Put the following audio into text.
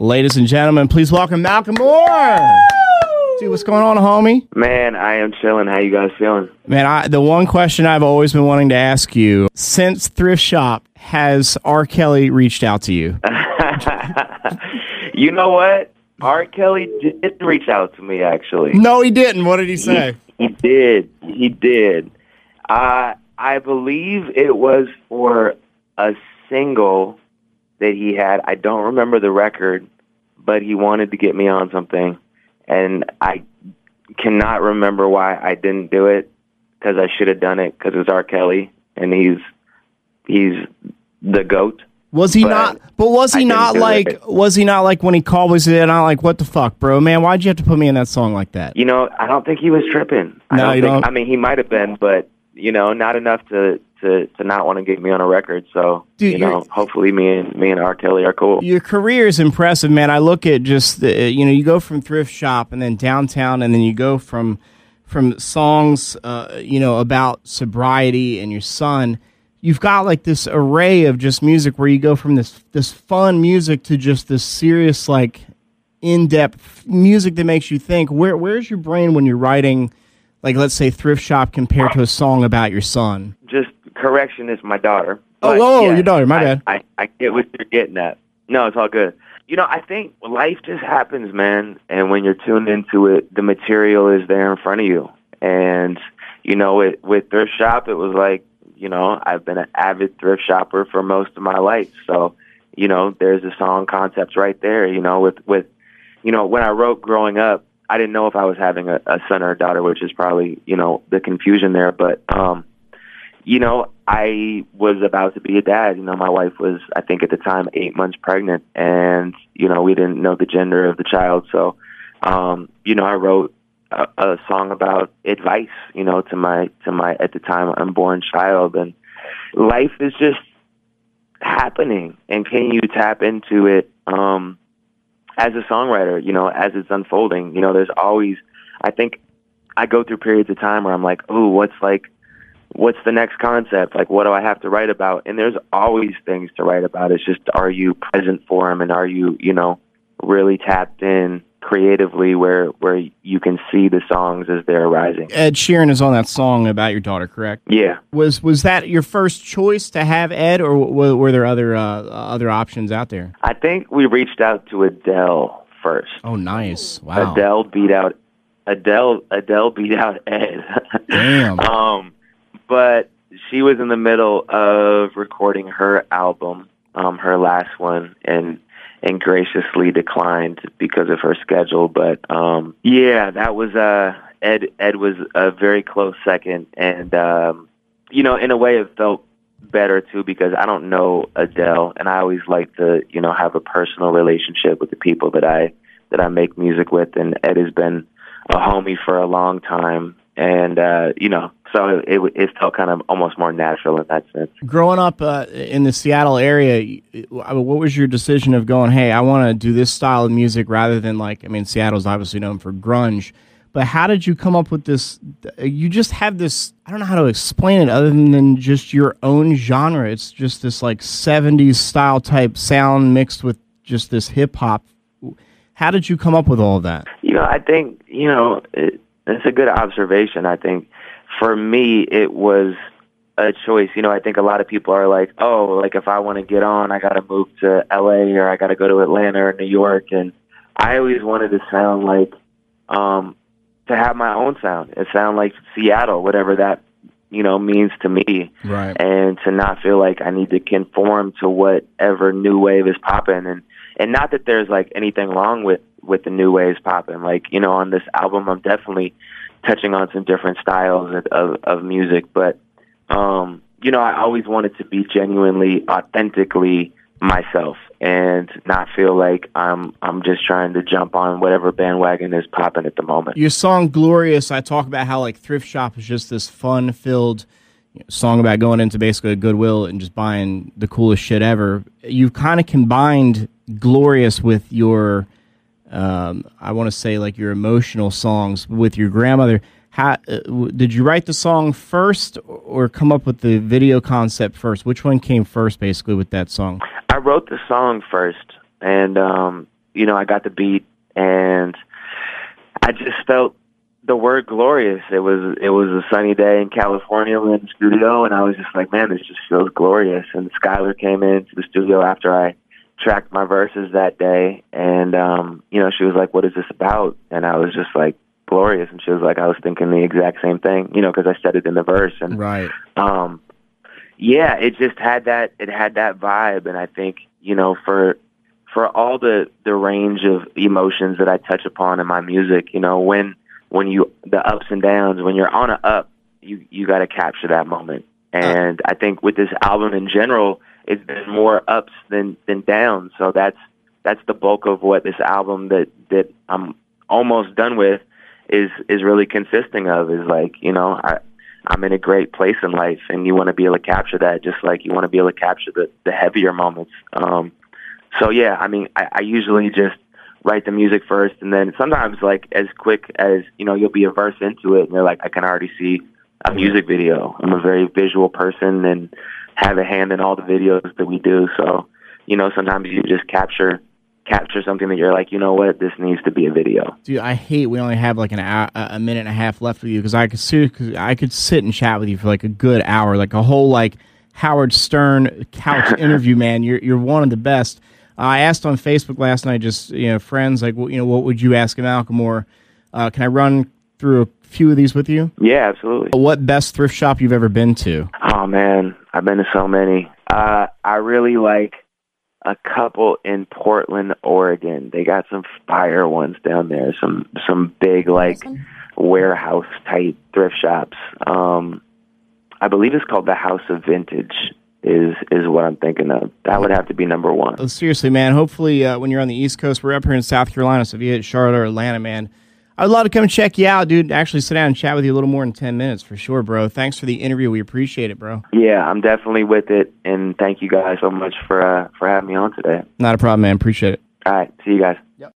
Ladies and gentlemen, please welcome Malcolm Moore. Dude, what's going on, homie? Man, I am chilling. How you guys feeling? Man, the one question I've always been wanting to ask you, since Thrift Shop, has R. Kelly reached out to you? You know what? R. Kelly did reach out to me, actually. No, he didn't. What did he say? He did. I believe it was for a single that he had. I don't remember the record, but he wanted to get me on something, and I cannot remember why I didn't do it, because I should have done it, because it's R. Kelly, and he's the GOAT. Was he not like when he called, was he not like, what the fuck, bro, man, why'd you have to put me in that song like that? You know, I don't think he was tripping. I mean, he might have been, but you know, not enough to not want to get me on a record. So, dude, you know, hopefully me and R. Kelly are cool. Your career is impressive, man. I look at just the, you know, you go from Thrift Shop and then Downtown, and then you go from songs, you know, about sobriety and your son. You've got like this array of just music where you go from this fun music to just this serious, like, in-depth music that makes you think. Where's your brain when you're writing, like, let's say Thrift Shop compared to a song about your son? Just correction, it's my daughter. Your daughter, my bad. I get what you're getting at. No, it's all good. You know, I think life just happens, man, and when you're tuned into it, the material is there in front of you. And, you know, with Thrift Shop, it was like, you know, I've been an avid thrift shopper for most of my life. So, you know, there's a song concept right there, you know, with you know, when I wrote Growing Up, I didn't know if I was having a son or a daughter, which is probably, you know, the confusion there. But, you know, I was about to be a dad. You know, my wife was, I think at the time, 8 months pregnant. And, you know, we didn't know the gender of the child. So, you know, I wrote a song about advice, you know, to my, at the time, unborn child. And life is just happening. And can you tap into it? As a songwriter, you know, as it's unfolding, you know, there's always, I think I go through periods of time where I'm like, oh, what's the next concept? Like, what do I have to write about? And there's always things to write about. It's just, are you present for them? And are you, you know, really tapped in creatively where you can see the songs as they're arising? Ed Sheeran is on that song about your daughter, correct? Yeah. Was that your first choice to have Ed, or were there other options out there? I think we reached out to Adele first. Oh, nice! Wow. Adele beat out Ed. Damn. But she was in the middle of recording her album, her last one, and graciously declined because of her schedule. But, yeah, that was, Ed was a very close second. And, you know, in a way it felt better too, because I don't know Adele, and I always like to, you know, have a personal relationship with the people that I make music with. And Ed has been a homie for a long time. And, you know, so it felt kind of almost more natural in that sense. Growing up in the Seattle area, what was your decision of going, hey, I want to do this style of music rather than, like, I mean, Seattle's obviously known for grunge, but how did you come up with this? You just have this, I don't know how to explain it other than just your own genre. It's just this, like, 70s style type sound mixed with just this hip hop. How did you come up with all of that? You know, I think, you know, it's a good observation. I think for me, it was a choice. You know, I think a lot of people are like, oh, like if I want to get on, I got to move to LA, or I got to go to Atlanta or New York. And I always wanted to sound like, to have my own sound. It sound like Seattle, whatever that, you know, means to me. Right. And to not feel like I need to conform to whatever new wave is popping. And not that there's like anything wrong with the new waves popping. Like, you know, on this album, I'm definitely touching on some different styles of music. But, you know, I always wanted to be genuinely, authentically myself and not feel like I'm just trying to jump on whatever bandwagon is popping at the moment. Your song Glorious, I talk about how, like, Thrift Shop is just this fun-filled song about going into basically a Goodwill and just buying the coolest shit ever. You've kind of combined Glorious with your... I want to say, like, your emotional songs with your grandmother. How did you write the song first, or come up with the video concept first? Which one came first, basically, with that song? I wrote the song first, and you know, I got the beat, and I just felt the word glorious. It was a sunny day in California. We were in the studio, and I was just like, man, this just feels glorious. And Skylar came into the studio after I tracked my verses that day, and you know, she was like, what is this about? And I was just like, glorious. And she was like, I was thinking the exact same thing, you know, because I said it in the verse. And right. Yeah, it just had that, it had that vibe. And I think, you know, for all the range of emotions that I touch upon in my music, you know, when you, the ups and downs, when you're on an up, you got to capture that moment. And I think with this album in general, it's been more ups than downs. So that's the bulk of what this album that I'm almost done with is really consisting of, is like, you know, I'm in a great place in life, and you want to be able to capture that, just like you want to be able to capture the heavier moments. So yeah, I mean, I usually just write the music first, and then sometimes, like, as quick as, you know, you'll be a verse into it and you're like, I can already see a music video. I'm a very visual person and have a hand in all the videos that we do. So, you know, sometimes you just capture something that you're like, you know what, this needs to be a video. Dude, I hate we only have like an hour, a minute and a half left with you, because I could sit and chat with you for like a good hour, like a whole like Howard Stern couch interview, man. You're one of the best. I asked on Facebook last night, just, you know, friends, like, you know, what would you ask Malcolm Moore? Can I run through a few of these with you? Yeah, absolutely. What best thrift shop you've ever been to? Oh man, I've been to so many. I really like a couple in Portland, Oregon. They got some fire ones down there. Some big like warehouse type thrift shops. I believe it's called the House of Vintage. Is what I'm thinking of. That would have to be number one. Seriously, man. Hopefully, when you're on the East Coast, we're up here in South Carolina. So if you hit Charlotte or Atlanta, man, I'd love to come and check you out, dude. Actually, sit down and chat with you a little more in 10 minutes for sure, bro. Thanks for the interview. We appreciate it, bro. Yeah, I'm definitely with it, and thank you guys so much for having me on today. Not a problem, man. Appreciate it. All right, see you guys. Yep.